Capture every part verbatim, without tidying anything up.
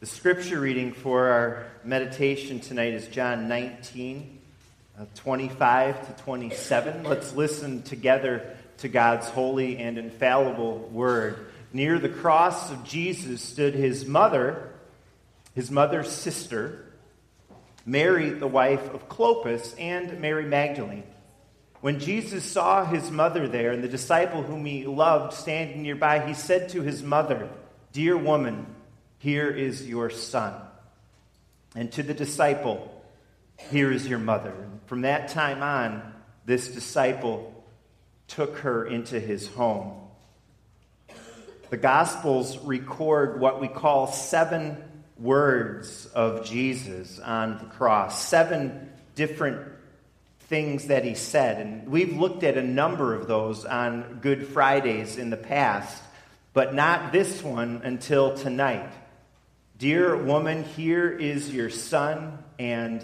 The scripture reading for our meditation tonight is John nineteen, uh, twenty-five to twenty-seven. Let's listen together to God's holy and infallible word. Near the cross of Jesus stood his mother, his mother's sister, Mary, the wife of Clopas, and Mary Magdalene. When Jesus saw his mother there and the disciple whom he loved standing nearby, he said to his mother, "Dear woman, here is your son." And to the disciple, "Here is your mother." And from that time on, this disciple took her into his home. The Gospels record what we call seven words of Jesus on the cross, seven different things that he said. And we've looked at a number of those on Good Fridays in the past, but not this one until tonight. "Dear woman, here is your son," and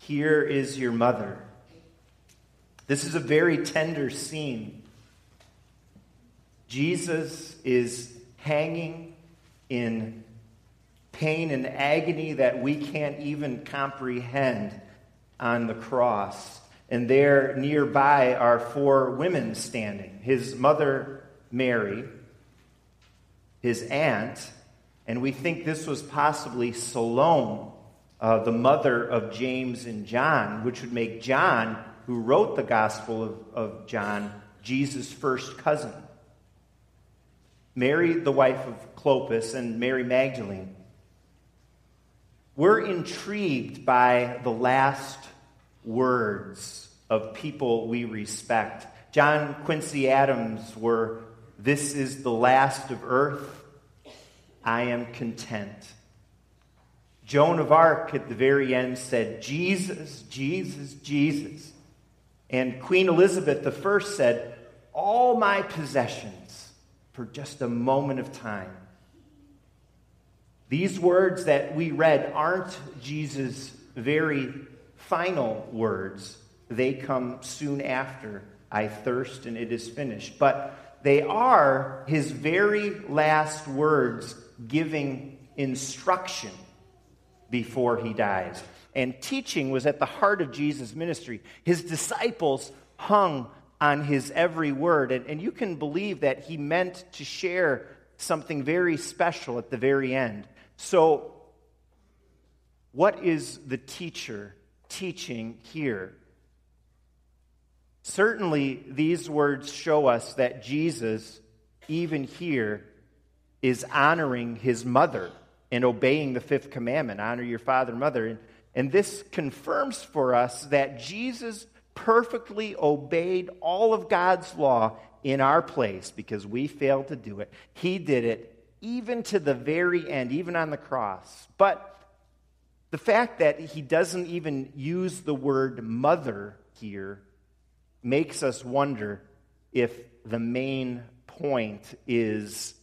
"here is your mother." This is a very tender scene. Jesus is hanging in pain and agony that we can't even comprehend on the cross. And there nearby are four women standing: his mother, Mary, his aunt, and we think this was possibly Salome, uh, the mother of James and John, which would make John, who wrote the Gospel of, of John, Jesus' first cousin. Mary, the wife of Clopas, and Mary Magdalene. We're intrigued by the last words of people we respect. John Quincy Adams were, "This is the last of earth. I am content." Joan of Arc at the very end said, "Jesus, Jesus, Jesus." And Queen Elizabeth the First said, "All my possessions for just a moment of time." These words that we read aren't Jesus' very final words. They come soon after, "I thirst and it is finished." But they are his very last words, giving instruction before he dies. And teaching was at the heart of Jesus' ministry. His disciples hung on his every word. And, and you can believe that he meant to share something very special at the very end. So, what is the teacher teaching here? Certainly, these words show us that Jesus, even here, is honoring his mother and obeying the fifth commandment, honor your father and mother. And, and this confirms for us that Jesus perfectly obeyed all of God's law in our place because we failed to do it. He did it even to the very end, even on the cross. But the fact that he doesn't even use the word mother here makes us wonder if the main point is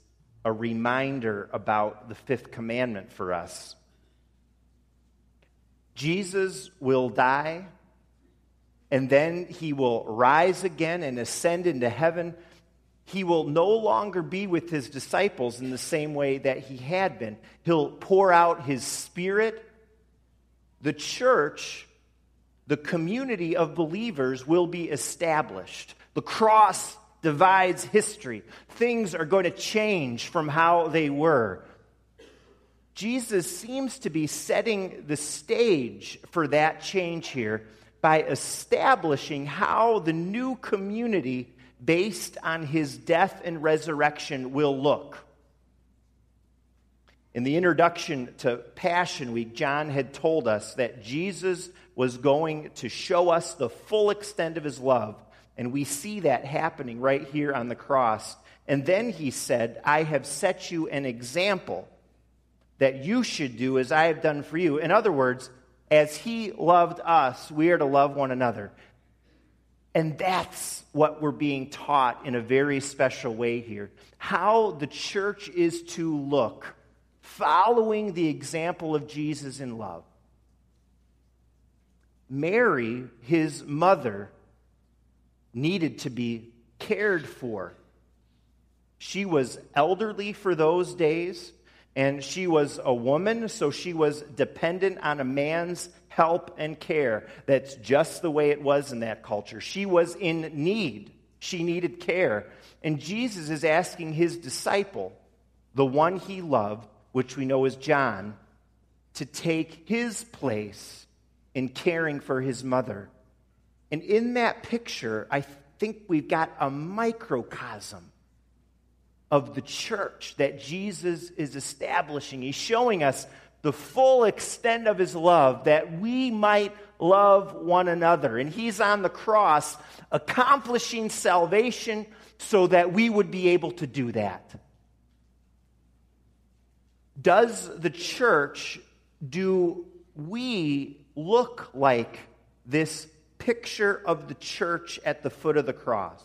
a reminder about the fifth commandment for us. Jesus will die, and then he will rise again and ascend into heaven. He will no longer be with his disciples in the same way that he had been. He'll pour out his Spirit. The church, the community of believers, will be established. The cross divides history. Things are going to change from how they were. Jesus seems to be setting the stage for that change here by establishing how the new community based on his death and resurrection will look. In the introduction to Passion Week, John had told us that Jesus was going to show us the full extent of his love. And we see that happening right here on the cross. And then he said, "I have set you an example that you should do as I have done for you." In other words, as he loved us, we are to love one another. And that's what we're being taught in a very special way here. How the church is to look, following the example of Jesus in love. Mary, his mother, needed to be cared for. She was elderly for those days. And she was a woman, so she was dependent on a man's help and care. That's just the way it was in that culture. She was in need. She needed care. And Jesus is asking his disciple, the one he loved, which we know is John, to take his place in caring for his mother. And in that picture, I think we've got a microcosm of the church that Jesus is establishing. He's showing us the full extent of his love, that we might love one another. And he's on the cross accomplishing salvation so that we would be able to do that. Does the church, do we look like this picture of the church at the foot of the cross?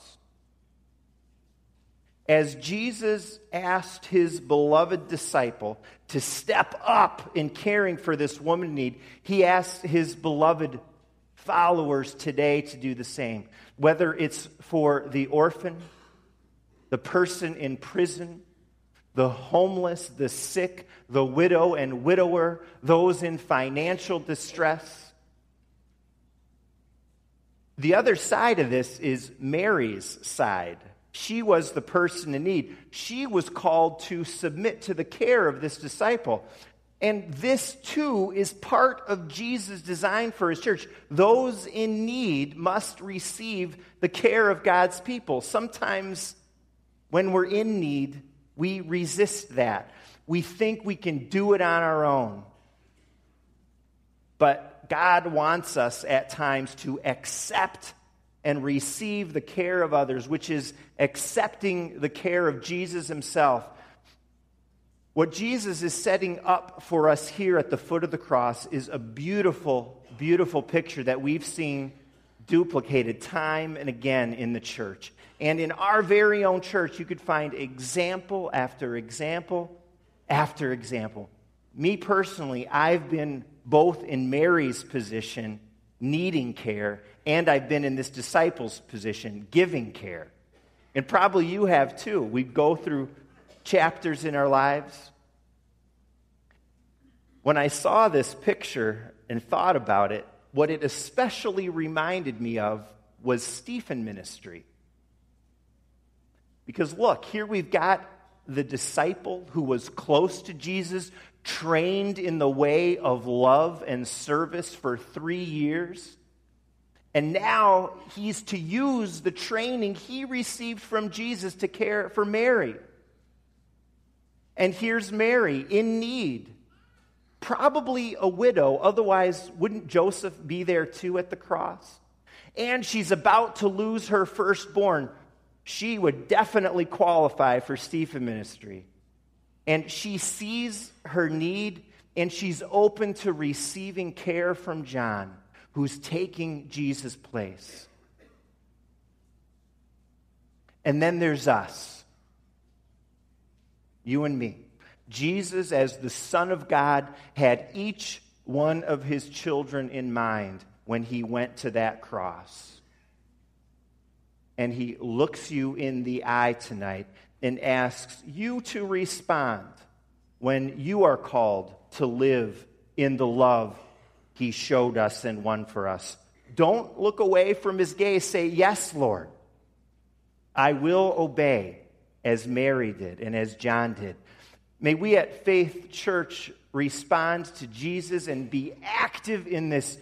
As Jesus asked his beloved disciple to step up in caring for this woman in need, he asked his beloved followers today to do the same. Whether it's for the orphan, the person in prison, the homeless, the sick, the widow and widower, those in financial distress. The other side of this is Mary's side. She was the person in need. She was called to submit to the care of this disciple. And this, too, is part of Jesus' design for his church. Those in need must receive the care of God's people. Sometimes when we're in need, we resist that. We think we can do it on our own. But God wants us at times to accept and receive the care of others, which is accepting the care of Jesus himself. What Jesus is setting up for us here at the foot of the cross is a beautiful, beautiful picture that we've seen duplicated time and again in the church. And in our very own church, you could find example after example after example. Me personally, I've been both in Mary's position, needing care, and I've been in this disciple's position, giving care. And probably you have too. We go through chapters in our lives. When I saw this picture and thought about it, what it especially reminded me of was Stephen ministry. Because look, here we've got the disciple who was close to Jesus, trained in the way of love and service for three years. And now he's to use the training he received from Jesus to care for Mary. And here's Mary in need, probably a widow, otherwise wouldn't Joseph be there too at the cross? And she's about to lose her firstborn. She would definitely qualify for Stephen ministry. And she sees her need, and she's open to receiving care from John, who's taking Jesus' place. And then there's us, you and me. Jesus, as the Son of God, had each one of his children in mind when he went to that cross. And he looks you in the eye tonight and asks you to respond when you are called to live in the love he showed us and won for us. Don't look away from his gaze. Say, yes, Lord, I will obey, as Mary did and as John did. May we at Faith Church respond to Jesus and be active in this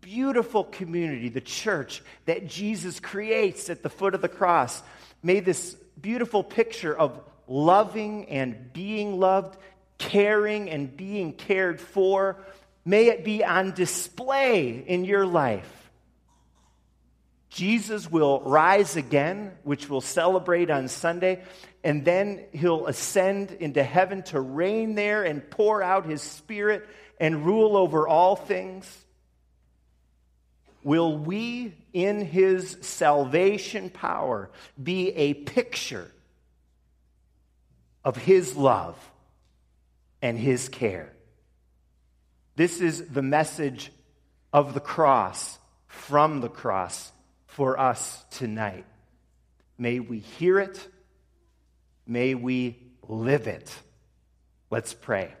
beautiful community, the church that Jesus creates at the foot of the cross. May this beautiful picture of loving and being loved, caring and being cared for, may it be on display in your life. Jesus will rise again, which we'll celebrate on Sunday, and then he'll ascend into heaven to reign there and pour out his Spirit and rule over all things. Will we, in his salvation power, be a picture of his love and his care? This is the message of the cross, from the cross, for us tonight. May we hear it. May we live it. Let's pray.